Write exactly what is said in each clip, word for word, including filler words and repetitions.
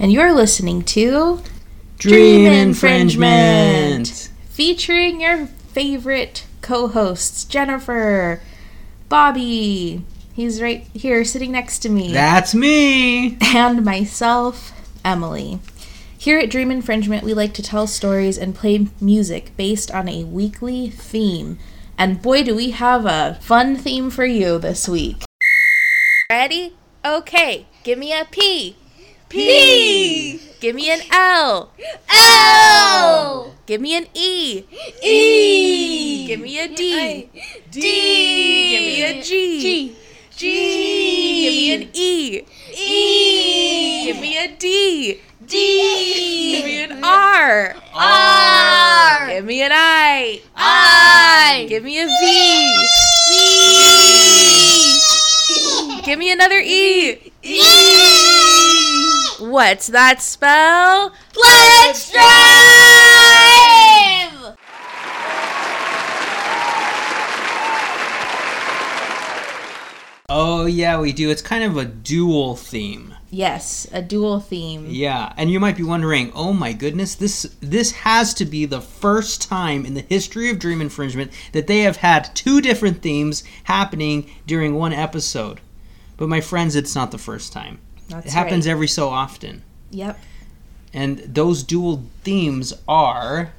and you're listening to Dream Infringement, featuring your favorite co-hosts, Jennifer, Bobby, he's right here sitting next to me. That's me! And myself, Emily. Here at Dream Infringement, we like to tell stories and play music based on a weekly theme. And boy, do we have a fun theme for you this week. Ready? Okay. Give me a P. P. P. Give me an L. L. Give me an E. E. Give me a D. D. D. Give me a G. G. G. Give me an E. E. Give me a D. D. Give me an R. R. Give me an I. I. Give me a V. V. Give me another E. E. What's that spell? Let's drive! Oh, yeah, we do. It's kind of a dual theme. Yes, a dual theme. Yeah, and you might be wondering, oh my goodness, this this has to be the first time in the history of Dream Infringement that they have had two different themes happening during one episode. But my friends, it's not the first time. That's right. It happens every so often. Yep. And those dual themes are...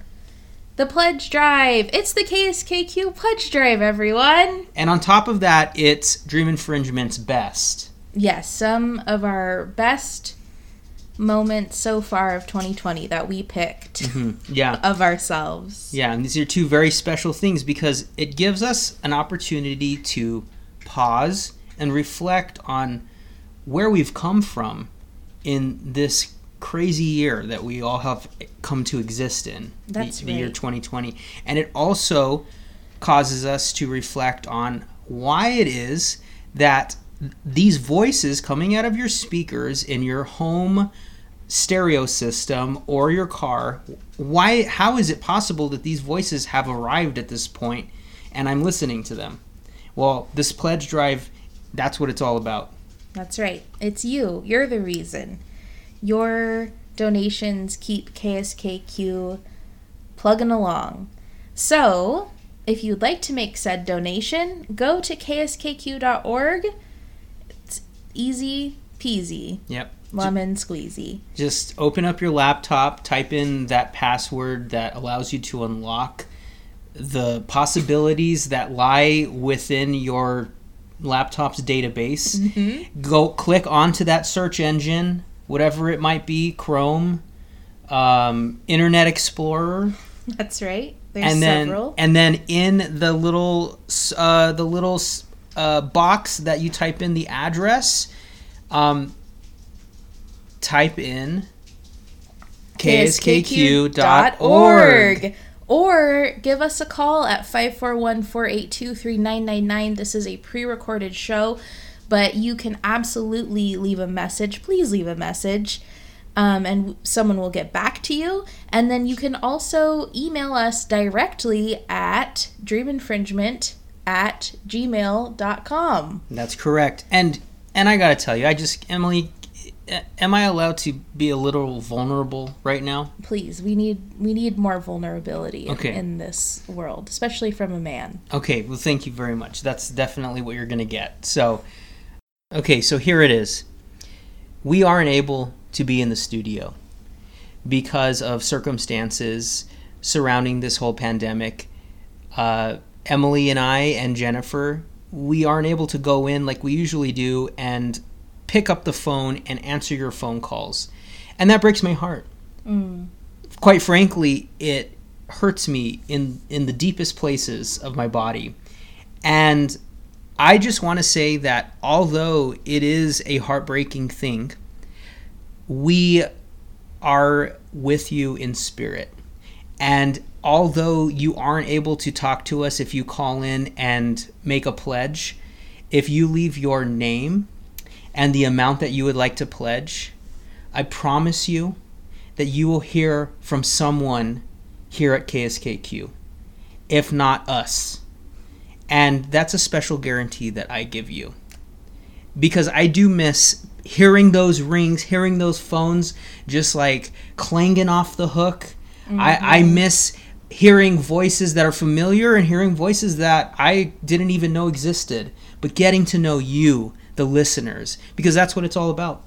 the pledge drive. It's the K S K Q pledge drive, everyone. And on top of that, it's Dream Infringement's best. Yes, some of our best moments so far of twenty twenty that we picked mm-hmm. yeah. of ourselves. Yeah, and these are two very special things because it gives us an opportunity to pause and reflect on where we've come from in this crazy year that we all have come to exist in. That's the, the right. year twenty twenty. And it also causes us to reflect on why it is that these voices coming out of your speakers in your home stereo system or your car, why, how is it possible that these voices have arrived at this point and I'm listening to them? Well, this pledge drive, that's what it's all about. That's right. It's you. You're the reason. Your donations keep K S K Q plugging along. So, if you'd like to make said donation, go to K S K Q dot org. It's easy peasy. Yep. Lemon squeezy. Just open up your laptop, type in that password that allows you to unlock the possibilities that lie within your laptop's database. Mm-hmm. Go click onto that search engine, whatever it might be, Chrome, um, Internet Explorer. That's right. There's and then, several. And then in the little uh, the little uh, box that you type in the address, um, type in K S K Q dot org. Or give us a call at five four one, four eight two, three nine nine nine. This is a pre-recorded show, but you can absolutely leave a message. Please leave a message, um, and someone will get back to you. And then you can also email us directly at dream infringement at gmail dot com. That's correct. And and I gotta tell you, I just, Emily, am I allowed to be a little vulnerable right now? Please, we need we need more vulnerability okay. in, in this world, especially from a man. Okay, well, thank you very much. That's definitely what you're gonna get. So. Okay, so here it is. We aren't able to be in the studio because of circumstances surrounding this whole pandemic. Uh, Emily and I and Jennifer, we aren't able to go in like we usually do and pick up the phone and answer your phone calls. And that breaks my heart. Mm. Quite frankly, it hurts me in, in the deepest places of my body. And I just want to say that although it is a heartbreaking thing, we are with you in spirit. And although you aren't able to talk to us if you call in and make a pledge, if you leave your name and the amount that you would like to pledge, I promise you that you will hear from someone here at K S K Q, if not us. And that's a special guarantee that I give you because I do miss hearing those rings, hearing those phones just like clanging off the hook. Mm-hmm. I, I miss hearing voices that are familiar and hearing voices that I didn't even know existed, but getting to know you, the listeners, because that's what it's all about.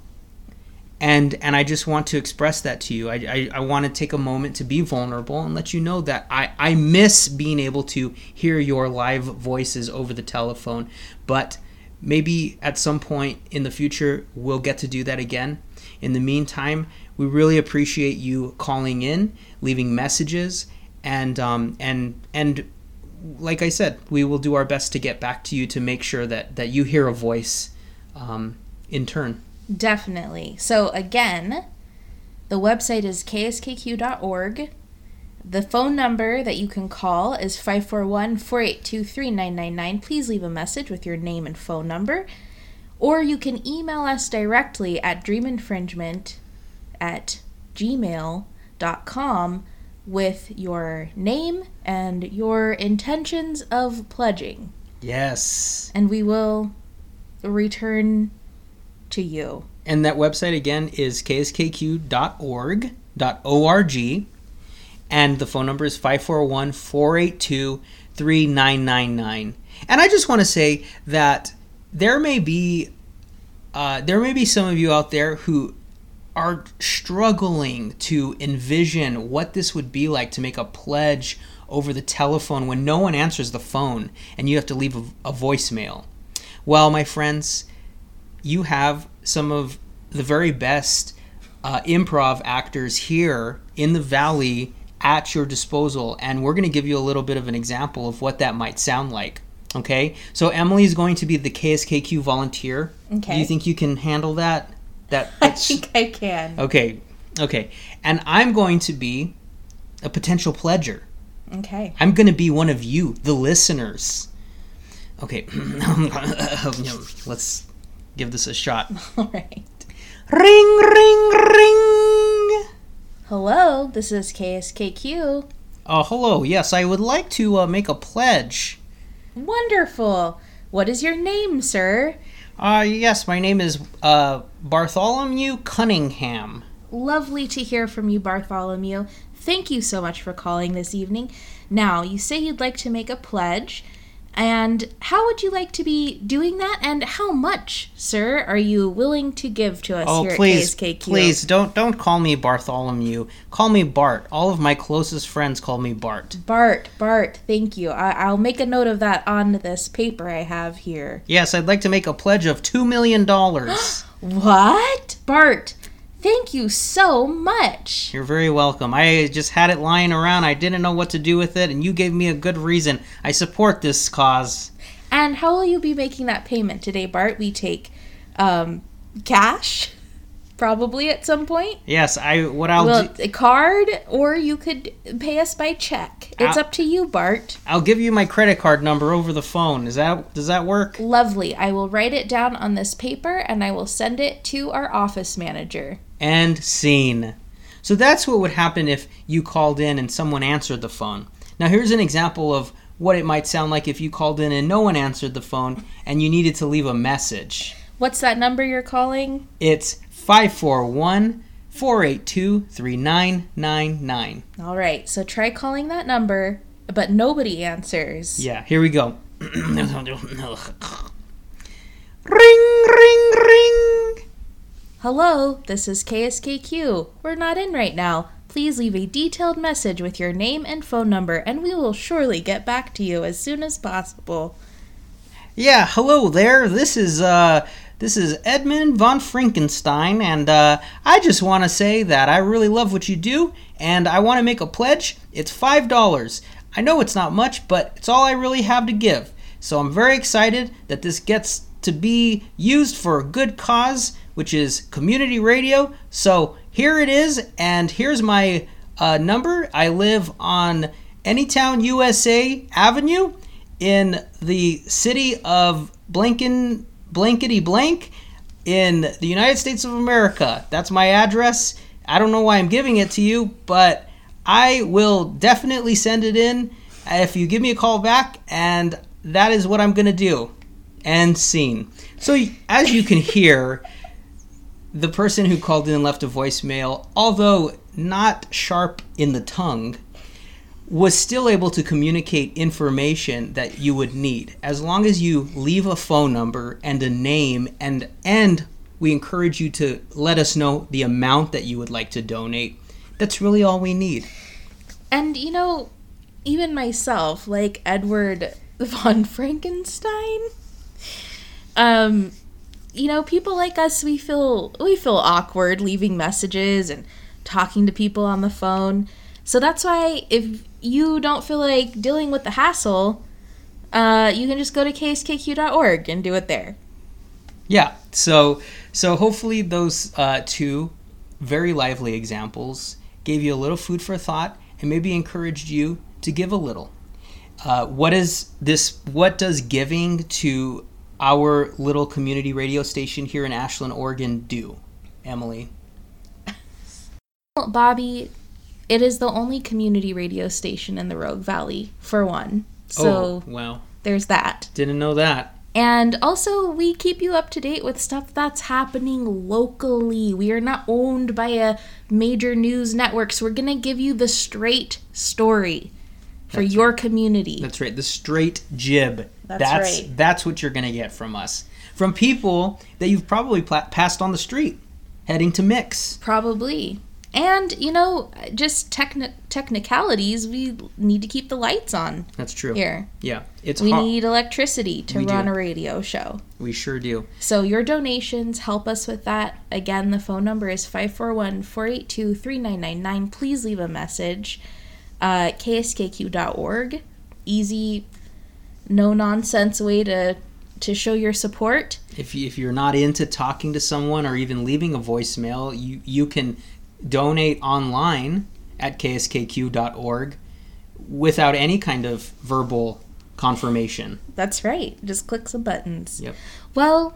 And and I just want to express that to you. I, I, I want to take a moment to be vulnerable and let you know that I, I miss being able to hear your live voices over the telephone. But maybe at some point in the future, we'll get to do that again. In the meantime, we really appreciate you calling in, leaving messages, and um and and like I said, we will do our best to get back to you to make sure that, that you hear a voice um, in turn. Definitely. So again, the website is k s k q dot org. The phone number that you can call is five four one, four eight two, three nine nine nine. Please leave a message with your name and phone number. Or you can email us directly at dream infringement at gmail dot com with your name and your intentions of pledging. Yes. And we will return to you. And that website again is k s k q dot org, and the phone number is five four one, four eight two, three nine nine nine. And I just want to say that there may be uh, there may be some of you out there who are struggling to envision what this would be like to make a pledge over the telephone when no one answers the phone and you have to leave a, a voicemail. Well, my friends, you have some of the very best uh, improv actors here in the Valley at your disposal. And we're going to give you a little bit of an example of what that might sound like. Okay? So Emily is going to be the K S K Q volunteer. Okay. Do you think you can handle that? That I think I can. Okay. Okay. And I'm going to be a potential pledger. Okay. I'm going to be one of you, the listeners. Okay. Let's give this a shot. All right. Ring, ring, ring. Hello, this is K S K Q. Uh, hello. Yes, I would like to uh, make a pledge. Wonderful. What is your name, sir? Uh, yes, my name is uh, Bartholomew Cunningham. Lovely to hear from you, Bartholomew. Thank you so much for calling this evening. Now, you say you'd like to make a pledge. And how would you like to be doing that? And how much, sir, are you willing to give to us oh, here please, at K S K Q? Please, don't don't call me Bartholomew. Call me Bart. All of my closest friends call me Bart. Bart, Bart, thank you. I, I'll make a note of that on this paper I have here. Yes, I'd like to make a pledge of two million dollars. What? Bart, thank you so much. You're very welcome. I just had it lying around. I didn't know what to do with it, and you gave me a good reason. I support this cause. And how will you be making that payment today, Bart? We take um, cash, probably at some point. Yes, I. What I'll well, do- a card, or you could pay us by check. It's I'll, up to you, Bart. I'll give you my credit card number over the phone. Is that does that work? Lovely. I will write it down on this paper, and I will send it to our office manager. And scene. So that's what would happen if you called in and someone answered the phone. Now here's an example of what it might sound like if you called in and no one answered the phone and you needed to leave a message. What's that number you're calling? It's five four one, four eight two, three nine nine nine. All right, so try calling that number, but nobody answers. Yeah, here we go. Ring, ring, ring. Hello, this is K S K Q. We're not in right now. Please leave a detailed message with your name and phone number, and we will surely get back to you as soon as possible. Yeah, hello there. This is uh, this is Edmund von Frankenstein, and uh, I just want to say that I really love what you do, and I want to make a pledge. It's five dollars. I know it's not much, but it's all I really have to give. So I'm very excited that this gets to be used for a good cause, which is community radio. So here it is, and here's my uh, number. I live on Anytown U S A Avenue in the city of Blanken, blankety blank in the United States of America. That's my address. I don't know why I'm giving it to you, but I will definitely send it in if you give me a call back, and that is what I'm going to do. And scene. So as you can hear, the person who called in and left a voicemail, although not sharp in the tongue, was still able to communicate information that you would need. As long as you leave a phone number and a name, and and we encourage you to let us know the amount that you would like to donate. That's really all we need. And, you know, even myself, like Edward von Frankenstein, um, you know, people like us, we feel we feel awkward leaving messages and talking to people on the phone. So that's why if you don't feel like dealing with the hassle, uh, you can just go to K S K Q dot org and do it there. Yeah, so so hopefully those uh, two very lively examples gave you a little food for thought and maybe encouraged you to give a little. Uh, what is this? What does giving to our little community radio station here in Ashland, Oregon do, Emily? Bobby, it is the only community radio station in the Rogue Valley, for one. So oh, wow. There's that. Didn't know that. And also, we keep you up to date with stuff that's happening locally. We are not owned by a major news network, so we're going to give you the straight story for that's your right. community. That's right. The straight jib. That's, that's right. That's what you're going to get from us. From people that you've probably pla- passed on the street heading to Mix. Probably. And, you know, just techni- technicalities, we need to keep the lights on. That's true. Here. Yeah. It's we hot. need electricity to we run do. a radio show. We sure do. So your donations help us with that. Again, the phone number is five four one, four eight two, three nine nine nine. Please leave a message. Uh, K S K Q dot org. Easy, no-nonsense way to, to show your support. If, you, if you're not into talking to someone or even leaving a voicemail, you, you can... donate online at K S K Q dot org without any kind of verbal confirmation. That's right. Just click some buttons. Yep. Well,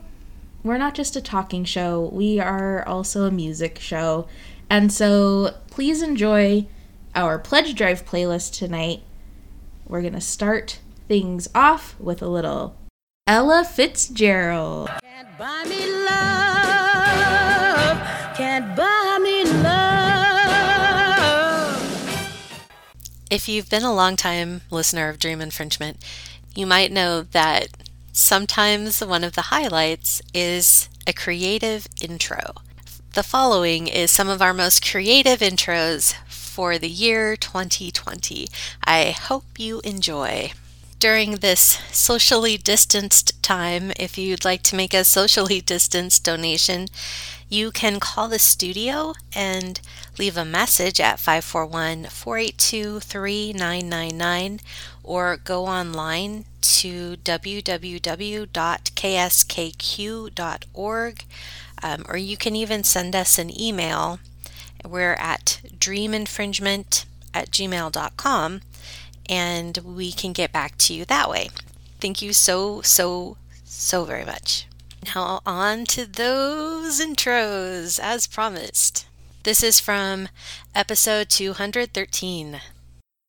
we're not just a talking show. We are also a music show. And so please enjoy our Pledge Drive playlist tonight. We're going to start things off with a little Ella Fitzgerald. Can't buy me love. Can't buy me love. If you've been a long-time listener of Dream Infringement, you might know that sometimes one of the highlights is a creative intro. The following is some of our most creative intros for the year twenty twenty. I hope you enjoy. During this socially distanced time, if you'd like to make a socially distanced donation, you can call the studio and leave a message at five four one, four eight two, three nine nine nine or go online to w w w dot k s k q dot org, um, or you can even send us an email. We're at dream infringement at gmail dot com and we can get back to you that way. Thank you so, so, so very much. Now on to those intros, as promised. This is from episode two hundred thirteen.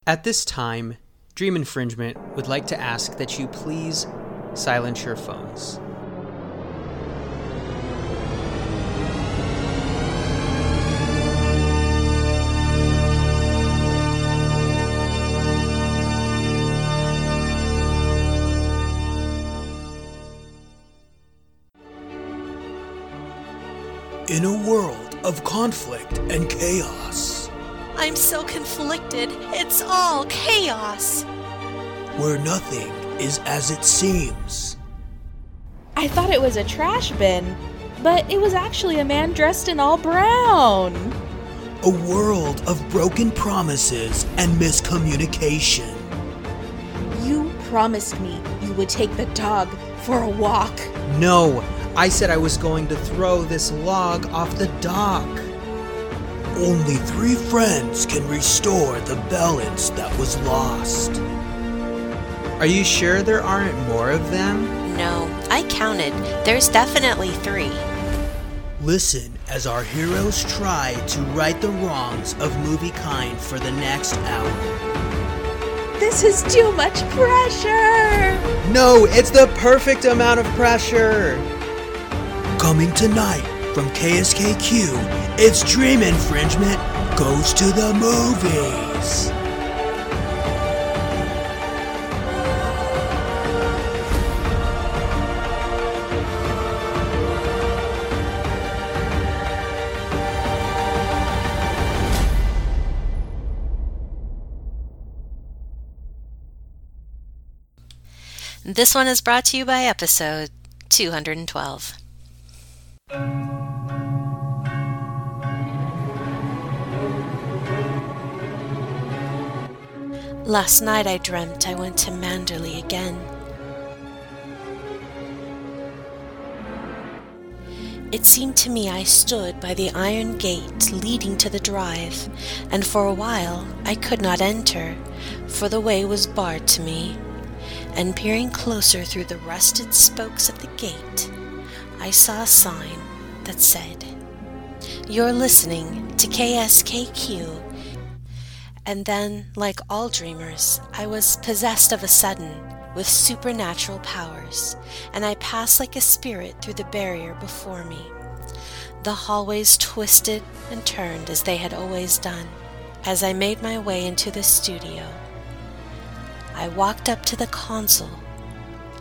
At this time, Dream Infringement would like to ask that you please silence your phones. In a world of conflict and chaos. I'm so conflicted. It's all chaos. Where nothing is as it seems. I thought it was a trash bin, but it was actually a man dressed in all brown. A world of broken promises and miscommunication. You promised me you would take the dog for a walk. No. I said I was going to throw this log off the dock. Only three friends can restore the balance that was lost. Are you sure there aren't more of them? No, I counted. There's definitely three. Listen as our heroes try to right the wrongs of movie kind for the next hour. This is too much pressure! No, it's the perfect amount of pressure! Coming tonight From K S K Q, it's Dream Infringement Goes to the Movies. This one is brought to you by episode two hundred twelve. Last night I dreamt I went to Manderley again. It seemed to me I stood by the iron gate leading to the drive, and for a while I could not enter, for the way was barred to me. And peering closer through the rusted spokes of the gate, I saw a sign that said, "You're listening to K S K Q." And then, like all dreamers, I was possessed of a sudden with supernatural powers, and I passed like a spirit through the barrier before me. The hallways twisted and turned as they had always done, as I made my way into the studio. I walked up to the console,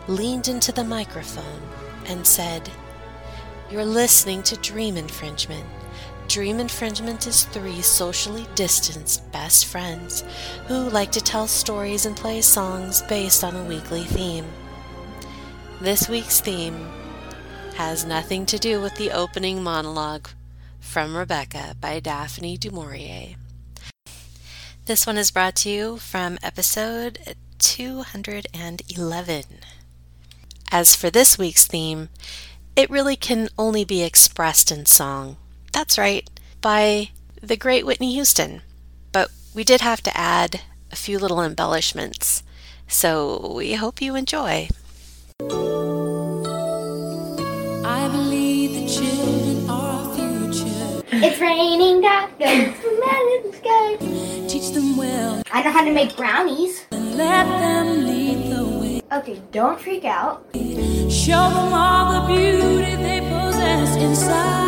leaned into the microphone, and said, "You're listening to Dream Infringement. Dream Infringement is three socially distanced best friends who like to tell stories and play songs based on a weekly theme. This week's theme has nothing to do with the opening monologue from Rebecca by Daphne du Maurier." This one is brought to you from episode two hundred eleven. As for this week's theme, it really can only be expressed in song. That's right, by the great Whitney Houston. But we did have to add a few little embellishments, so we hope you enjoy. I believe the children are our future. It's raining doctors. Teach them well. I know how to make brownies. And let them lead the way. Okay, don't freak out. Show them all the beauty they possess inside.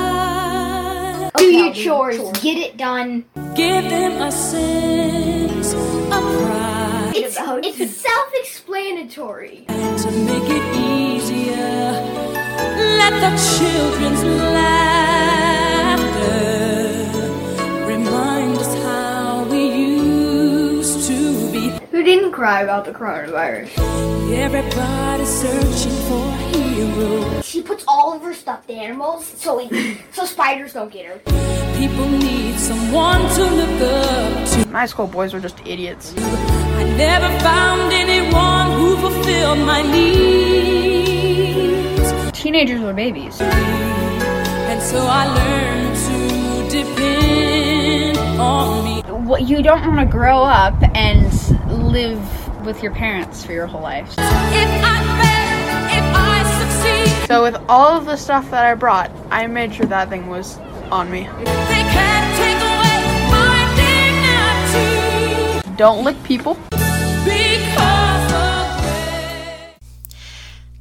Okay, do your chores. Chores. Get it done. Give them a sense of pride. It's, it's self-explanatory. And to make it easier, let the children's laughter remind us how we used to be. Who didn't cry about the coronavirus? Everybody's searching for a hero. She puts all of her stuffed animals so we, so spiders don't get her. People need someone to look up to. My school boys were just idiots. I never found anyone who fulfilled my needs. Teenagers were babies. And so I learned to depend on me. Well, you don't want to grow up and live with your parents for your whole life. If I fail, if I succeed. So with all of the stuff that I brought, I made sure that thing was on me. They can't take away my dignity. Don't lick people.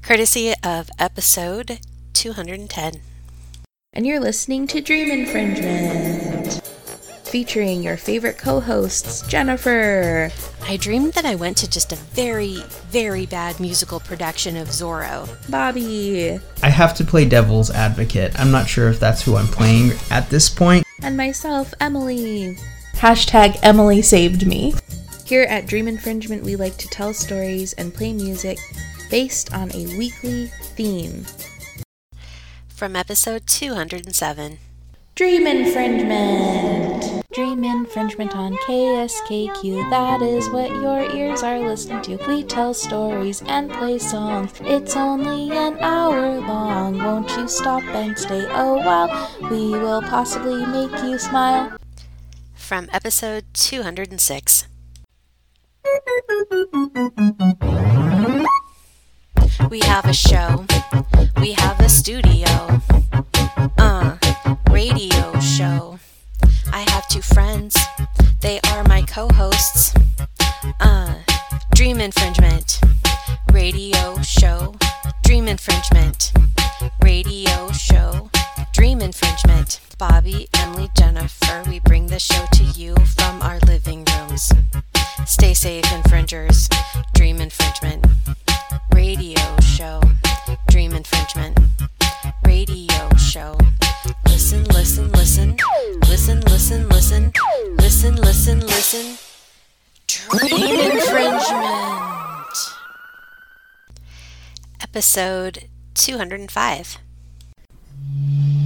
Courtesy of episode two hundred ten. And you're listening to Dream Infringement, featuring your favorite co-hosts, Jennifer. I dreamed that I went to just a very, very bad musical production of Zorro. Bobby. I have to play devil's advocate. I'm not sure if that's who I'm playing at this point. And myself, Emily. Hashtag Emily saved me. Here at Dream Infringement, we like to tell stories and play music based on a weekly theme. From episode two hundred seven. Dream Infringement! Dream Infringement on K S K Q, that is what your ears are listening to. We tell stories and play songs, it's only an hour long. Won't you stop and stay a while? We will possibly make you smile. From episode two hundred six. We have a show, we have a studio, uh... radio show. I have two friends. They are my co-hosts. Uh, Dream Infringement. Radio show. Dream Infringement. Radio show. Dream Infringement. Bobby, Emily, Jennifer, we bring the show to you from our living rooms. Stay safe, infringers. Dream Infringement. Radio show. Dream Infringement. Radio show. Listen, listen, listen. Listen, listen, listen. Listen, listen, listen. Dream Infringement. Episode two hundred five.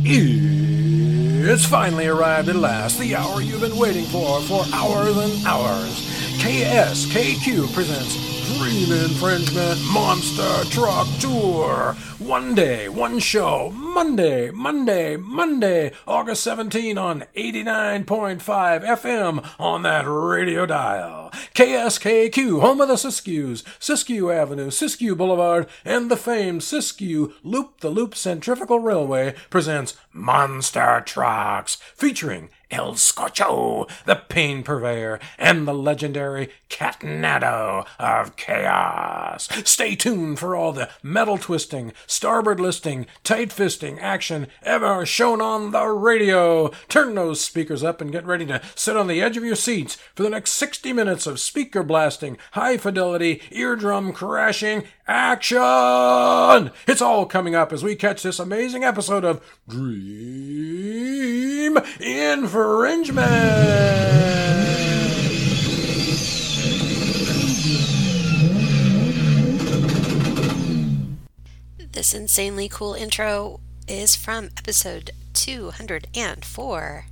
It's finally arrived at last, the hour you've been waiting for, for hours and hours. K S K Q presents Dream Infringement Monster Truck Tour. One day, one show, Monday, Monday, Monday, August seventeenth on eighty-nine point five F M on that radio dial. K S K Q, home of the Siskiyous, Siskiyou Avenue, Siskiyou Boulevard, and the famed Siskiyou Loop-the-Loop Centrifugal Railway presents Monster Trucks, featuring El Scorcho, the Pain Purveyor, and the legendary Catenado of Chaos. Stay tuned for all the metal twisting, starboard listing, tight fisting action ever shown on the radio. Turn those speakers up and get ready to sit on the edge of your seats for the next sixty minutes of speaker blasting, high fidelity, eardrum crashing action. It's all coming up as we catch this amazing episode of Dream Infringement. Infringement. This insanely cool intro is from episode two hundred four.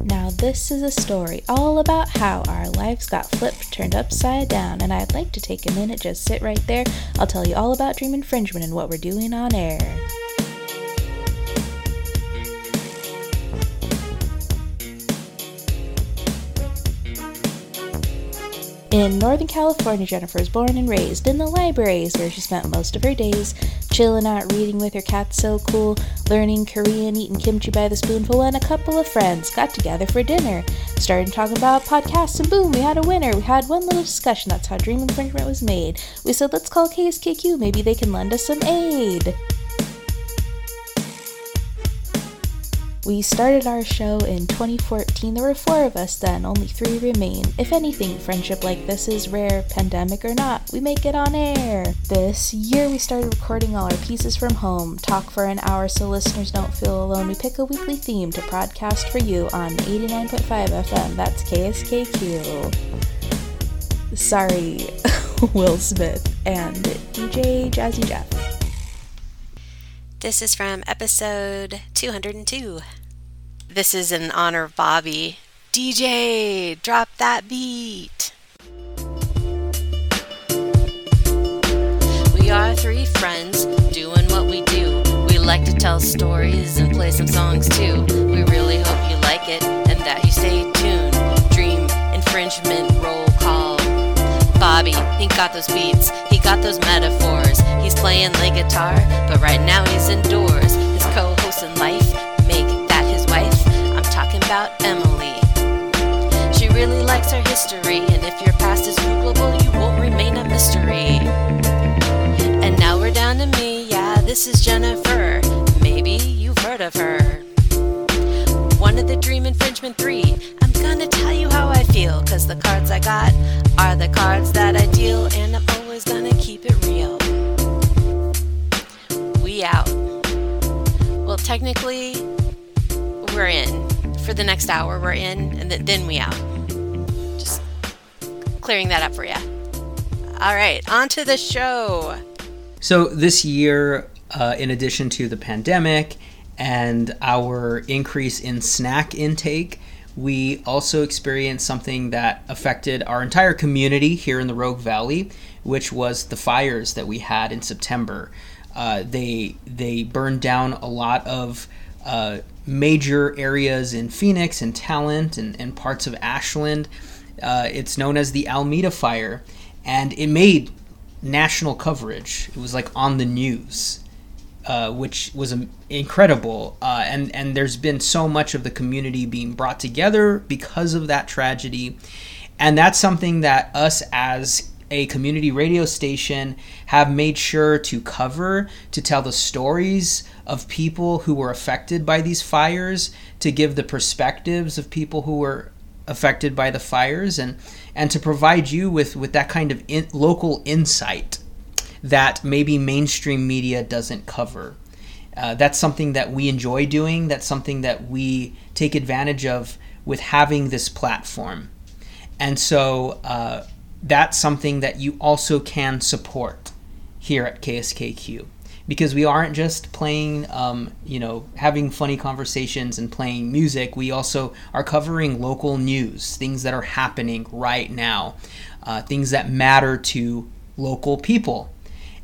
Now this is a story all about how our lives got flipped, turned upside down, and I'd like to take a minute, just sit right there. I'll tell you all about Dream Infringement and what we're doing on air. In Northern California, Jennifer was born and raised in the libraries, where she spent most of her days chilling out, reading with her cat so cool, learning Korean, eating kimchi by the spoonful, and a couple of friends got together for dinner, started talking about podcasts, and boom, we had a winner. We had one little discussion. That's how Dream Infringement was made. We said, let's call K S K Q. Maybe they can lend us some aid. We started our show in twenty fourteen. There were four of us then, only three remain. If anything, friendship like this is rare, pandemic or not, we make it on air. This year we started recording all our pieces from home, talk for an hour so listeners don't feel alone. We pick a weekly theme to broadcast for you on eighty-nine point five F M, that's K S K Q. Sorry, Will Smith and D J Jazzy Jeff. This is from episode two hundred two. This is in honor of Bobby. D J, drop that beat. We are three friends doing what we do. We like to tell stories and play some songs too. We really hope you like it and that you stay tuned. Dream Infringement roll call. Bobby, he got those beats, he got those metaphors. He's playing lead guitar, but right now he's indoors. His co-host in life, make that his wife. I'm talking about Emily. She really likes her history, and if your past is Googleable, you won't remain a mystery. And now we're down to me, yeah, this is Jennifer. Maybe you've heard of her. One of the Dream Infringement three. I'm gonna tell you how I feel, cause the cards I got are the cards that I deal, and I'm always gonna keep it real. We out. Well, technically, we're in. For the next hour, we're in, and th- then we out. Just clearing that up for ya. Alright, on to the show. So this year, uh, in addition to the pandemic and our increase in snack intake, we also experienced something that affected our entire community here in the Rogue Valley, which was the fires that we had in September. Uh, they they burned down a lot of uh, major areas in Phoenix and Talent and, and parts of Ashland. Uh, it's known as the Almeda Fire, and it made national coverage. It was like on the news. Uh, which was um, incredible, uh, and, and there's been so much of the community being brought together because of that tragedy, and that's something that us as a community radio station have made sure to cover, to tell the stories of people who were affected by these fires, to give the perspectives of people who were affected by the fires, and and to provide you with, with that kind of in, local insight that maybe mainstream media doesn't cover. Uh, that's something that we enjoy doing. That's something that we take advantage of with having this platform. And so uh, that's something that you also can support here at K S K Q, because we aren't just playing, um, you know, having funny conversations and playing music. We also are covering local news, things that are happening right now, uh, things that matter to local people.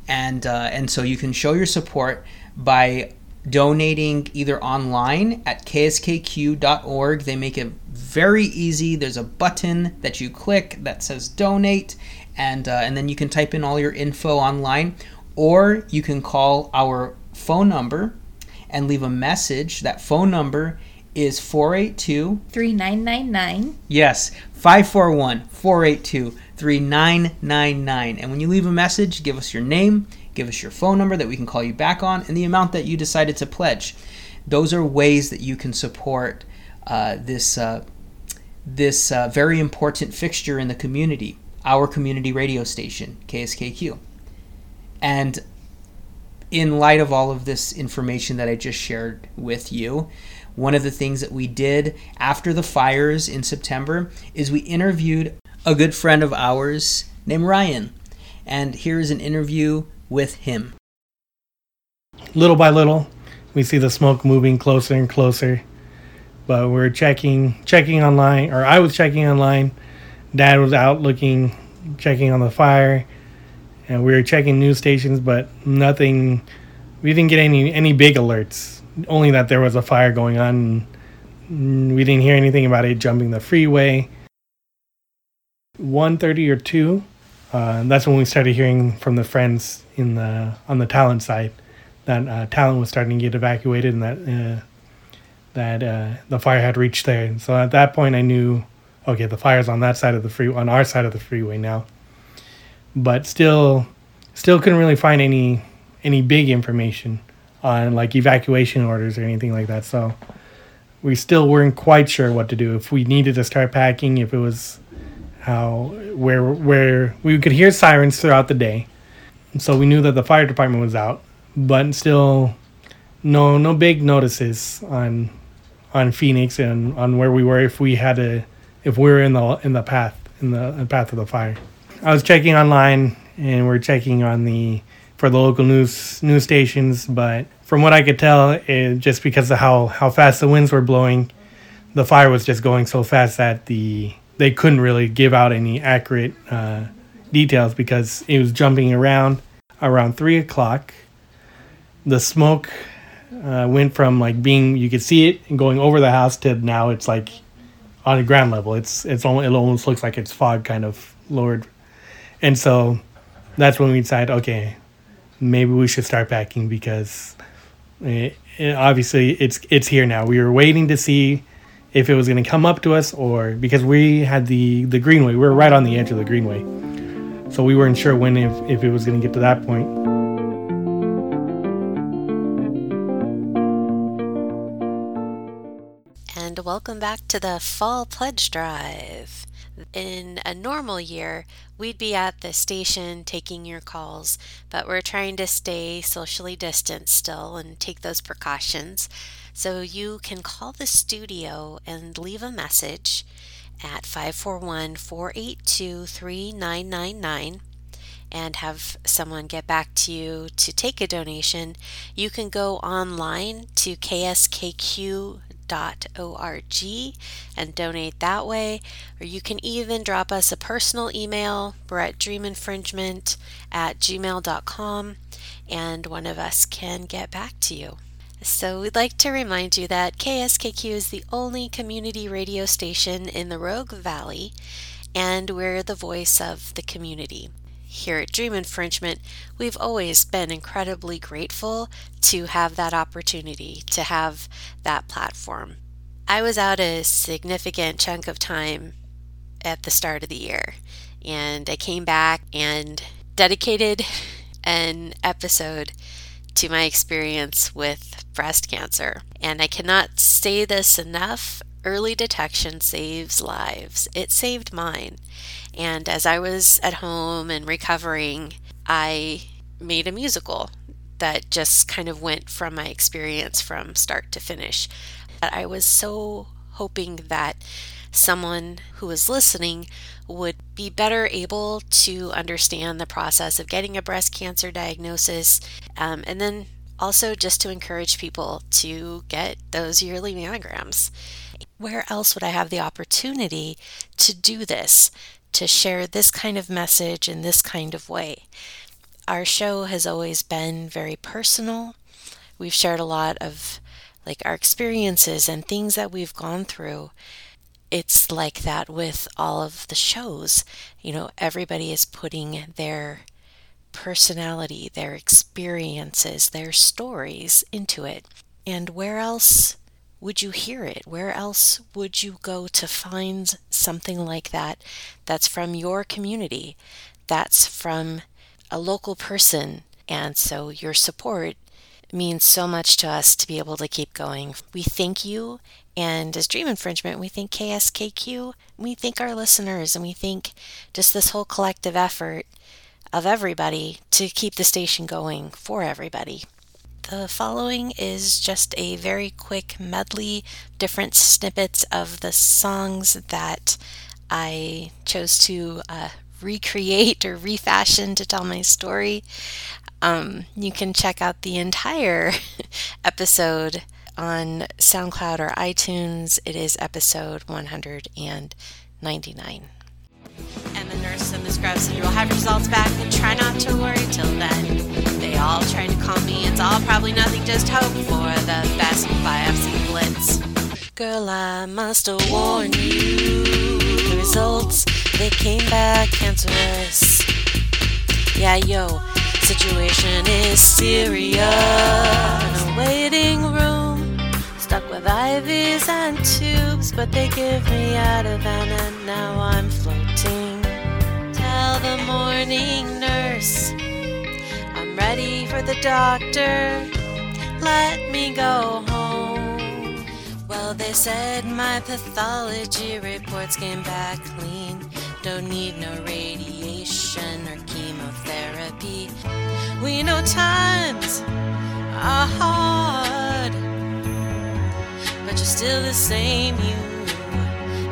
And uh, and so you can show your support by donating either online at K S K Q dot org. They make it very easy. There's a button that you click that says donate, and uh, and then you can type in all your info online, or you can call our phone number and leave a message. That phone number is four eight two, three nine nine nine. Yes, five four one, four eight two, three nine nine nine. And when you leave a message, give us your name, give us your phone number that we can call you back on, and the amount that you decided to pledge. Those are ways that you can support uh, this uh, this uh, very important fixture in the community, our community radio station, K S K Q. And in light of all of this information that I just shared with you, one of the things that we did after the fires in September is we interviewed a good friend of ours named Ryan. And here is an interview with him. Little by little, we see the smoke moving closer and closer. But we're checking checking online, or I was checking online. Dad was out looking, checking on the fire. And we were checking news stations, but nothing, we didn't get any, any big alerts. Only that there was a fire going on. We didn't hear anything about it jumping the freeway. one thirty or two, uh, that's when we started hearing from the friends in the on the Talent side that uh, Talent was starting to get evacuated, and that uh, that uh, the fire had reached there. And so at that point, I knew, okay, the fire's on that side of the free on our side of the freeway now. But still, still couldn't really find any any big information on like evacuation orders or anything like that. So we still weren't quite sure what to do, if we needed to start packing, if it was. How where where we could hear sirens throughout the day, so we knew that the fire department was out, but still no no big notices on on Phoenix and on where we were, if we had to if we were in the in the path in the, in the path of the fire. I was checking online, and we're checking on the for the local news news stations, but from what I could tell, it, just because of how how fast the winds were blowing, the fire was just going so fast that the they couldn't really give out any accurate uh, details, because it was jumping around. Around three o'clock, the smoke uh, went from like being, you could see it and going over the house, to now it's like on a ground level. It's it's almost, it almost looks like it's fog kind of lowered. And so that's when we decided, okay, maybe we should start packing, because it, it, obviously it's it's here now. We were waiting to see if it was going to come up to us, or because we had the, the greenway, we were right on the edge of the greenway. So we weren't sure when, if, if it was going to get to that point. And welcome back to the Fall Pledge Drive. In a normal year, we'd be at the station taking your calls, but we're trying to stay socially distant still and take those precautions. So you can call the studio and leave a message at five four one, four eight two, three nine nine nine and have someone get back to you to take a donation. You can go online to K S K Q dot org and donate that way, or you can even drop us a personal email. We're at dream infringement at gmail dot com, and one of us can get back to you. So we'd like to remind you that K S K Q is the only community radio station in the Rogue Valley, and we're the voice of the community. Here at Dream Infringement, we've always been incredibly grateful to have that opportunity, to have that platform. I was out a significant chunk of time at the start of the year, and I came back and dedicated an episode to my experience with breast cancer. And I cannot say this enough, early detection saves lives. It saved mine. And as I was at home and recovering, I made a musical that just kind of went from my experience from start to finish. I was so hoping that someone who was listening would be better able to understand the process of getting a breast cancer diagnosis, um, and then also just to encourage people to get those yearly mammograms. Where else would I have the opportunity to do this, to share this kind of message in this kind of way? Our show has always been very personal. We've shared a lot of like our experiences and things that we've gone through. It's like that with all of the shows. You know, everybody is putting their personality, their experiences, their stories into it. And where else would you hear it? Where else would you go to find something like that that's from your community, that's from a local person? And so your support means so much to us to be able to keep going. We thank you. And as Dream Infringement, we thank K S K Q, we thank our listeners, and we thank just this whole collective effort of everybody to keep the station going for everybody. The following is just a very quick medley, different snippets of the songs that I chose to uh, recreate or refashion to tell my story. Um, you can check out the entire episode on SoundCloud or iTunes. It is episode one hundred ninety-nine. I'm a nurse in this graph, so you'll have results back, and try not to worry till then. They all trying to call me, it's all probably nothing, just hope for the best biopsy blitz. Girl, I must have warned you. The results, they came back cancerous. Yeah, yo, situation is serious. In a waiting room, stuck with I Vs and tubes, but they give me Ativan and now I'm floating. Tell the morning nurse I'm ready for the doctor, let me go home. Well, they said my pathology reports came back clean. Don't need no radiation or chemotherapy. We know times are hard, but you're still the same you,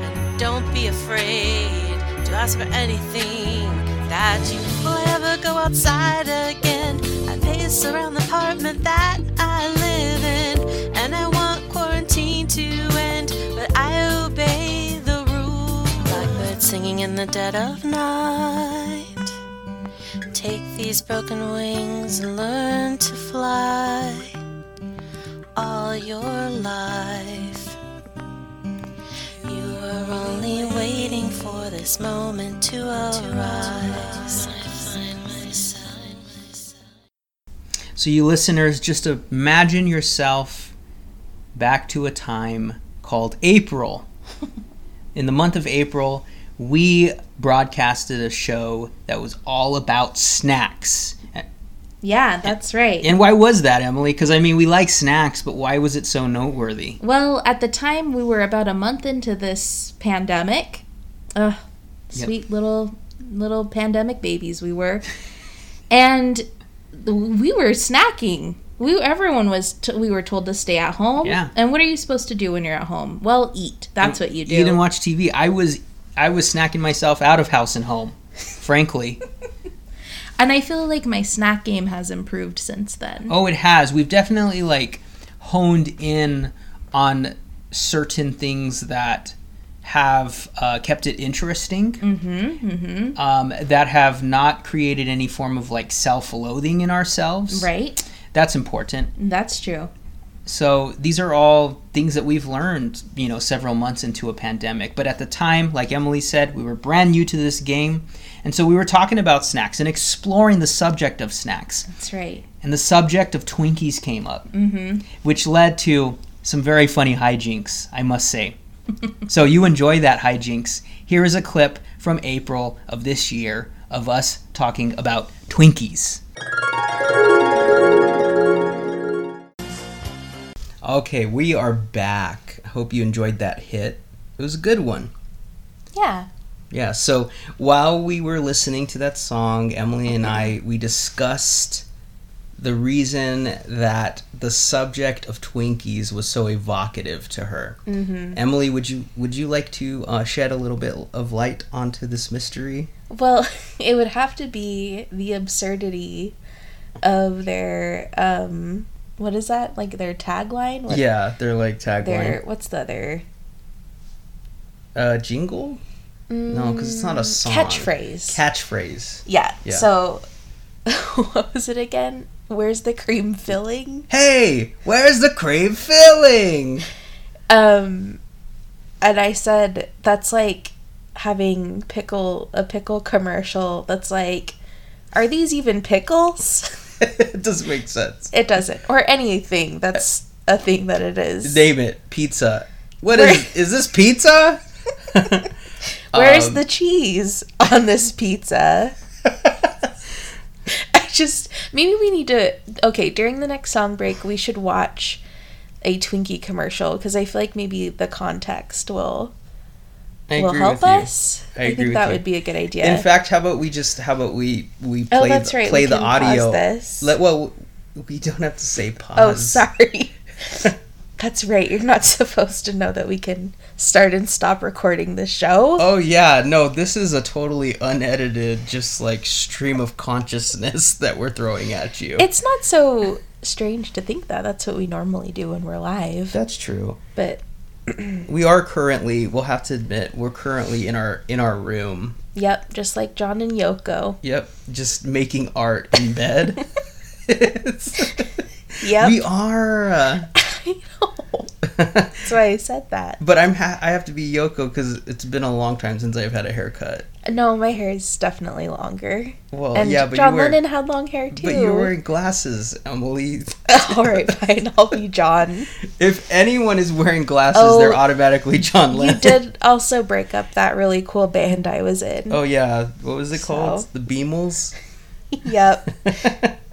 and don't be afraid to ask for anything that you forever go outside again. I pace around the apartment that I live in, and I want quarantine to end, but I obey the rules. Blackbird singing in the dead of night, take these broken wings and learn to fly all your life. You were only waiting for this moment to arise. So you listeners, just imagine yourself back to a time called April. In the month of April, we broadcasted a show that was all about snacks. Yeah, that's right. And why was that, Emily? Because, I mean, we like snacks, but why was it so noteworthy? Well, at the time, we were about a month into this pandemic. Ugh, sweet yep. little little pandemic babies we were. And we were snacking. We Everyone was, t- we were told to stay at home. Yeah. And what are you supposed to do when you're at home? Well, eat. That's and what you do. Eat and watch T V. I was, I was snacking myself out of house and home, frankly. And I feel like my snack game has improved since then. Oh, it has. We've definitely, like, honed in on certain things that have uh, kept it interesting, mm-hmm, mm-hmm. Um, that have not created any form of, like, self-loathing in ourselves. Right. That's important. That's true. So these are all things that we've learned, you know, several months into a pandemic. But at the time, like Emily said, we were brand new to this game. And so we were talking about snacks and exploring the subject of snacks. That's right. And the subject of Twinkies came up, mm-hmm. which led to some very funny hijinks, I must say. So you enjoy that hijinks. Here is a clip from April of this year of us talking about Twinkies. Okay, we are back. I hope you enjoyed that hit. It was a good one. Yeah. Yeah, so while we were listening to that song, Emily and I, we discussed the reason that the subject of Twinkies was so evocative to her. Mm-hmm. Emily, would you would you like to uh, shed a little bit of light onto this mystery? Well, it would have to be the absurdity of their, um, what is that? Like their tagline? What, yeah, their like tagline. Their, what's the other? Uh, jingle? Mm, no, because it's not a song. Catchphrase. Catchphrase. Yeah, yeah. So what was it again? Where's the cream filling? Hey, where's the cream filling? Um, and I said, that's like having pickle a pickle commercial that's like, are these even pickles? It doesn't make sense. It doesn't. Or anything that's a thing that it is. Name it. Pizza. What Where- is, is this pizza? Where's um, the cheese on this pizza? Just maybe we need to okay during the next song break we should watch a Twinkie commercial, because I feel like maybe the context will I will help us. I, I agree think that you. Would be a good idea. In fact, how about we just how about we we play oh, that's right. play we the audio. Pause this. Let well we don't have to say pause. Oh, sorry. That's right. You're not supposed to know that we can start and stop recording this show. Oh, yeah. No, this is a totally unedited, just like stream of consciousness that we're throwing at you. It's not so strange to think that. That's what we normally do when we're live. That's true. But we are currently, we'll have to admit, we're currently in our in our room. Yep. Just like John and Yoko. Yep. Just making art in bed. Yep. We are. Uh, I know. That's why I said that. But I'm ha- I have to be Yoko because it's been a long time since I've had a haircut. No, my hair is definitely longer. Well, and yeah, but John you were, Lennon had long hair too. But you're wearing glasses, Emily. All right, fine. I'll be John. If anyone is wearing glasses, oh, they're automatically John Lennon. You did also break up that really cool band I was in. Oh yeah, what was it so. called? The Beemles. Yep.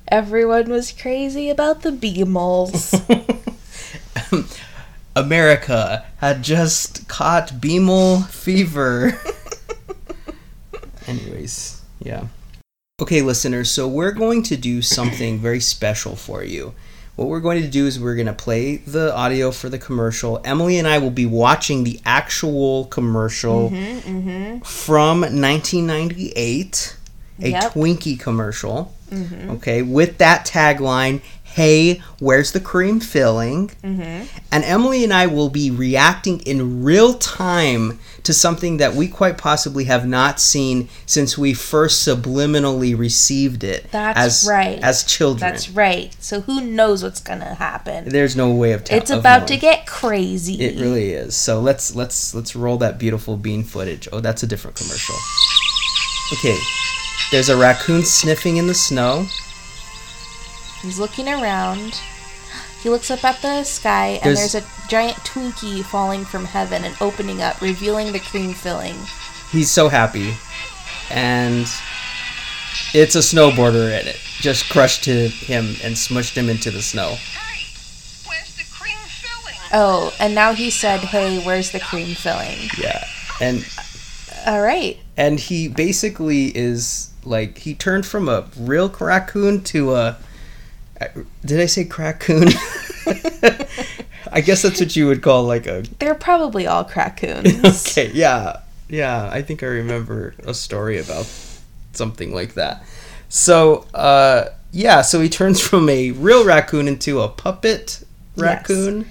Everyone was crazy about the Beemles. America had just caught Beemel fever. Anyways, yeah. Okay, listeners, so we're going to do something very special for you. What we're going to do is we're going to play the audio for the commercial. Emily and I will be watching the actual commercial mm-hmm, mm-hmm. from nineteen ninety-eight, a yep. Twinkie commercial, mm-hmm. okay, with that tagline, hey, where's the cream filling? Mm-hmm. And Emily and I will be reacting in real time to something that we quite possibly have not seen since we first subliminally received it. That's as, right. As children. That's right. So who knows what's gonna happen? There's no way of. Ta- it's about of to get crazy. It really is. So let's let's let's roll that beautiful bean footage. Oh, that's a different commercial. Okay, there's a raccoon sniffing in the snow. He's looking around. He looks up at the sky, and there's, there's a giant Twinkie falling from heaven and opening up, revealing the cream filling. He's so happy. And it's a snowboarder in it. Just crushed to him and smushed him into the snow. Hey, where's the cream filling? Oh, and now he said, hey, where's the cream filling? Yeah, and... All right. And he basically is, like, he turned from a real raccoon to a... Did I say crackoon? I guess that's what you would call like a... They're probably all crackoons. Okay, yeah. Yeah, I think I remember a story about something like that. So, uh, yeah, so he turns from a real raccoon into a puppet raccoon. Yes.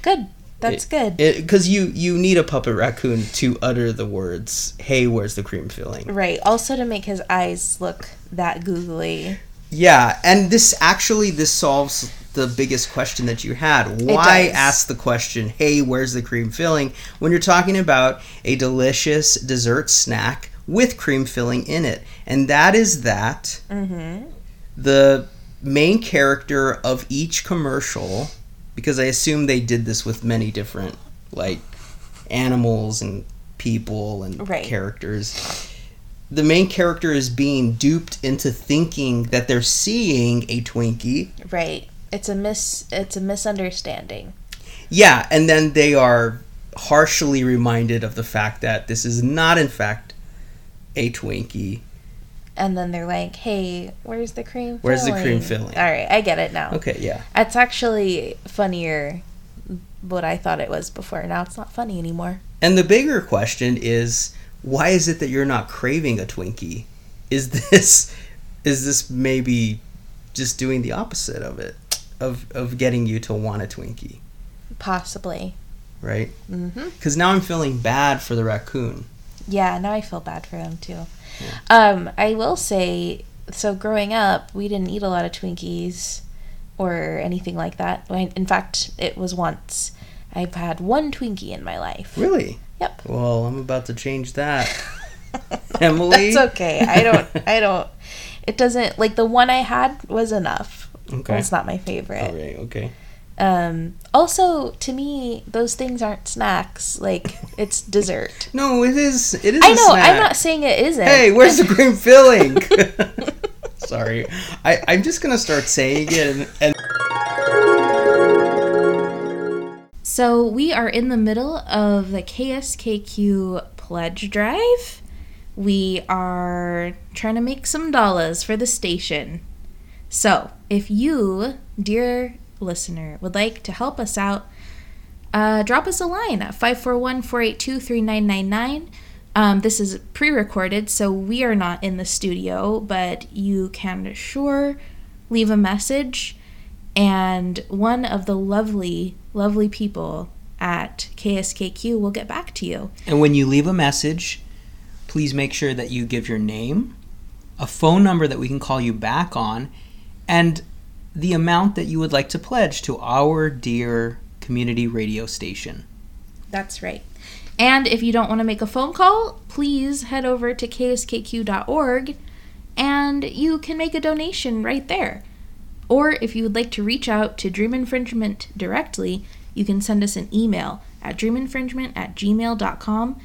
Good. That's it, good. Because you, you need a puppet raccoon to utter the words, hey, where's the cream filling? Right. Also to make his eyes look that googly. Yeah, and this actually, this solves the biggest question that you had. Why ask the question, hey, where's the cream filling, when you're talking about a delicious dessert snack with cream filling in it? And that is that mm-hmm. the main character of each commercial, because I assume they did this with many different, like, animals and people and right. characters. The main character is being duped into thinking that they're seeing a Twinkie. Right. It's a mis. It's a misunderstanding. Yeah, and then they are harshly reminded of the fact that this is not, in fact, a Twinkie. And then they're like, hey, where's the cream filling? Where's the cream filling? All right, I get it now. Okay, yeah. It's actually funnier what I thought it was before. Now it's not funny anymore. And the bigger question is, why is it that you're not craving a Twinkie? Is this is this maybe just doing the opposite of it, of, of getting you to want a Twinkie? Possibly. Right? Mm-hmm. Because now I'm feeling bad for the raccoon. Yeah, now I feel bad for him, too. Yeah. Um, I will say, so growing up, we didn't eat a lot of Twinkies or anything like that. In fact, it was once. I've had one Twinkie in my life. Really? Yep. Well, I'm about to change that. Emily? That's okay. I don't, I don't, it doesn't, like, the one I had was enough. Okay. It's not my favorite. All right, okay. Um, also, to me, those things aren't snacks. Like, it's dessert. No, it is. It is. I know. A snack. I'm not saying it isn't. Hey, where's the cream filling? Sorry, I, I'm just gonna start saying it. And, and so we are in the middle of the K S K Q pledge drive. We are trying to make some dollars for the station. So, if you, dear listener, would like to help us out, uh, drop us a line at five four one, four eight two, three nine nine nine. Um, this is pre-recorded, so we are not in the studio, but you can sure leave a message, and one of the lovely, lovely people at K S K Q will get back to you. And when you leave a message, please make sure that you give your name, a phone number that we can call you back on, and the amount that you would like to pledge to our dear community radio station. That's right. And if you don't want to make a phone call, please head over to K S K Q dot org and you can make a donation right there. Or if you would like to reach out to Dream Infringement directly, you can send us an email at dream infringement at gmail dot com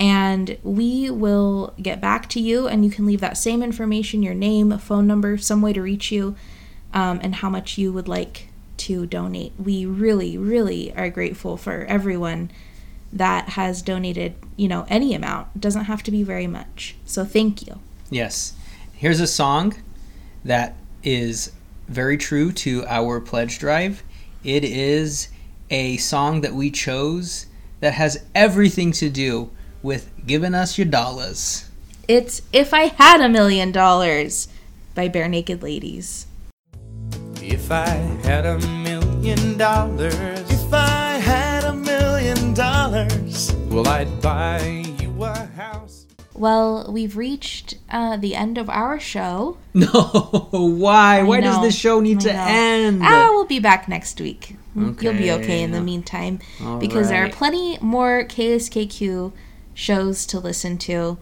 and we will get back to you, and you can leave that same information, your name, a phone number, some way to reach you. Um, and how much you would like to donate. We really, really are grateful for everyone that has donated, you know, any amount. It doesn't have to be very much. So thank you. Yes. Here's a song that is very true to our pledge drive. It is a song that we chose that has everything to do with giving us your dollars. It's If I Had a Million Dollars by Barenaked Ladies. If I had a million dollars, if I had a million dollars, well, I'd buy you a house. Well, we've reached uh, the end of our show. No, why? I why know. Does this show need I to know. End? Ah, we'll be back next week. Okay. You'll be okay in the meantime. All because right. There are plenty more K S K Q shows to listen to.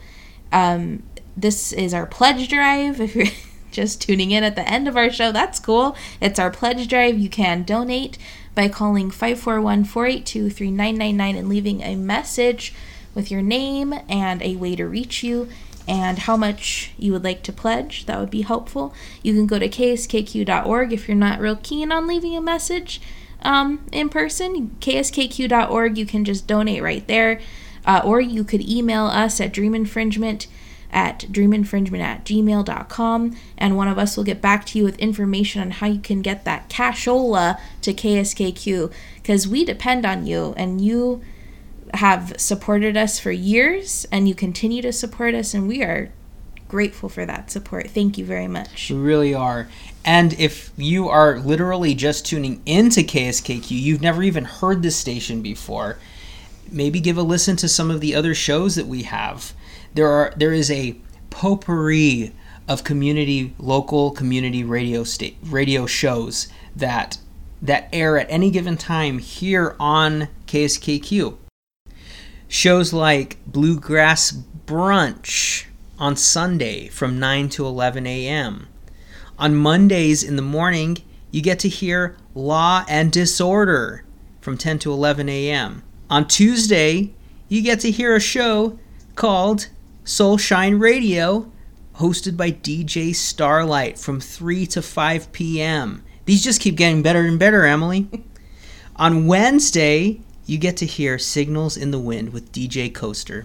Um, this is our pledge drive. If you're just tuning in at the end of our show, that's cool. It's our pledge drive. You can donate by calling five four one, four eight two, three nine nine nine and leaving a message with your name and a way to reach you and how much you would like to pledge. That would be helpful. You can go to K S K Q dot org if you're not real keen on leaving a message um, in person. K S K Q dot org, you can just donate right there, uh, or you could email us at dreaminfringement at dreaminfringement at gmail dot com, and one of us will get back to you with information on how you can get that cashola to K S K Q, because we depend on you, and you have supported us for years, and you continue to support us, and we are grateful for that support. Thank you very much. We really are. And if you are literally just tuning into K S K Q, you've never even heard this station before, maybe give a listen to some of the other shows that we have. There are there is a potpourri of community local community radio sta- radio shows that that air at any given time here on K S K Q. Shows like Bluegrass Brunch on Sunday from nine to eleven a.m. On Mondays in the morning, you get to hear Law and Disorder from ten to eleven a.m. On Tuesday, you get to hear a show called Soul Shine Radio, hosted by D J Starlight from three to five p.m. These just keep getting better and better, Emily. On Wednesday, you get to hear Signals in the Wind with D J Coaster.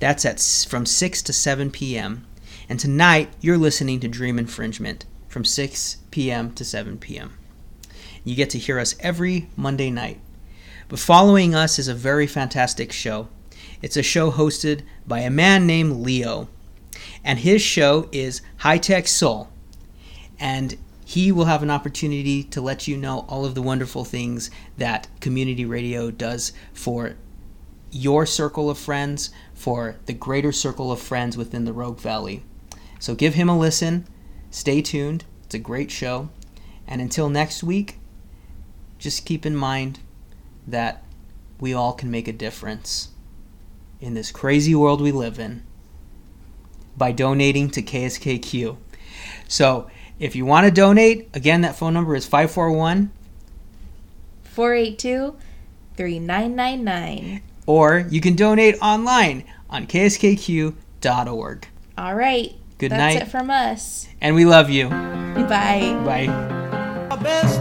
That's at from six to seven p.m. And tonight, you're listening to Dream Infringement from six p.m. to seven p.m. You get to hear us every Monday night. But following us is a very fantastic show. It's a show hosted by a man named Leo. And his show is High Tech Soul. And he will have an opportunity to let you know all of the wonderful things that community radio does for your circle of friends, for the greater circle of friends within the Rogue Valley. So give him a listen. Stay tuned. It's a great show. And until next week, just keep in mind that we all can make a difference in this crazy world we live in by donating to K S K Q. So if you want to donate, again, that phone number is five four one, four eight two, three nine nine nine. Or you can donate online on K S K Q dot org. All right. Good night. That's it from us. And we love you. Bye. Bye.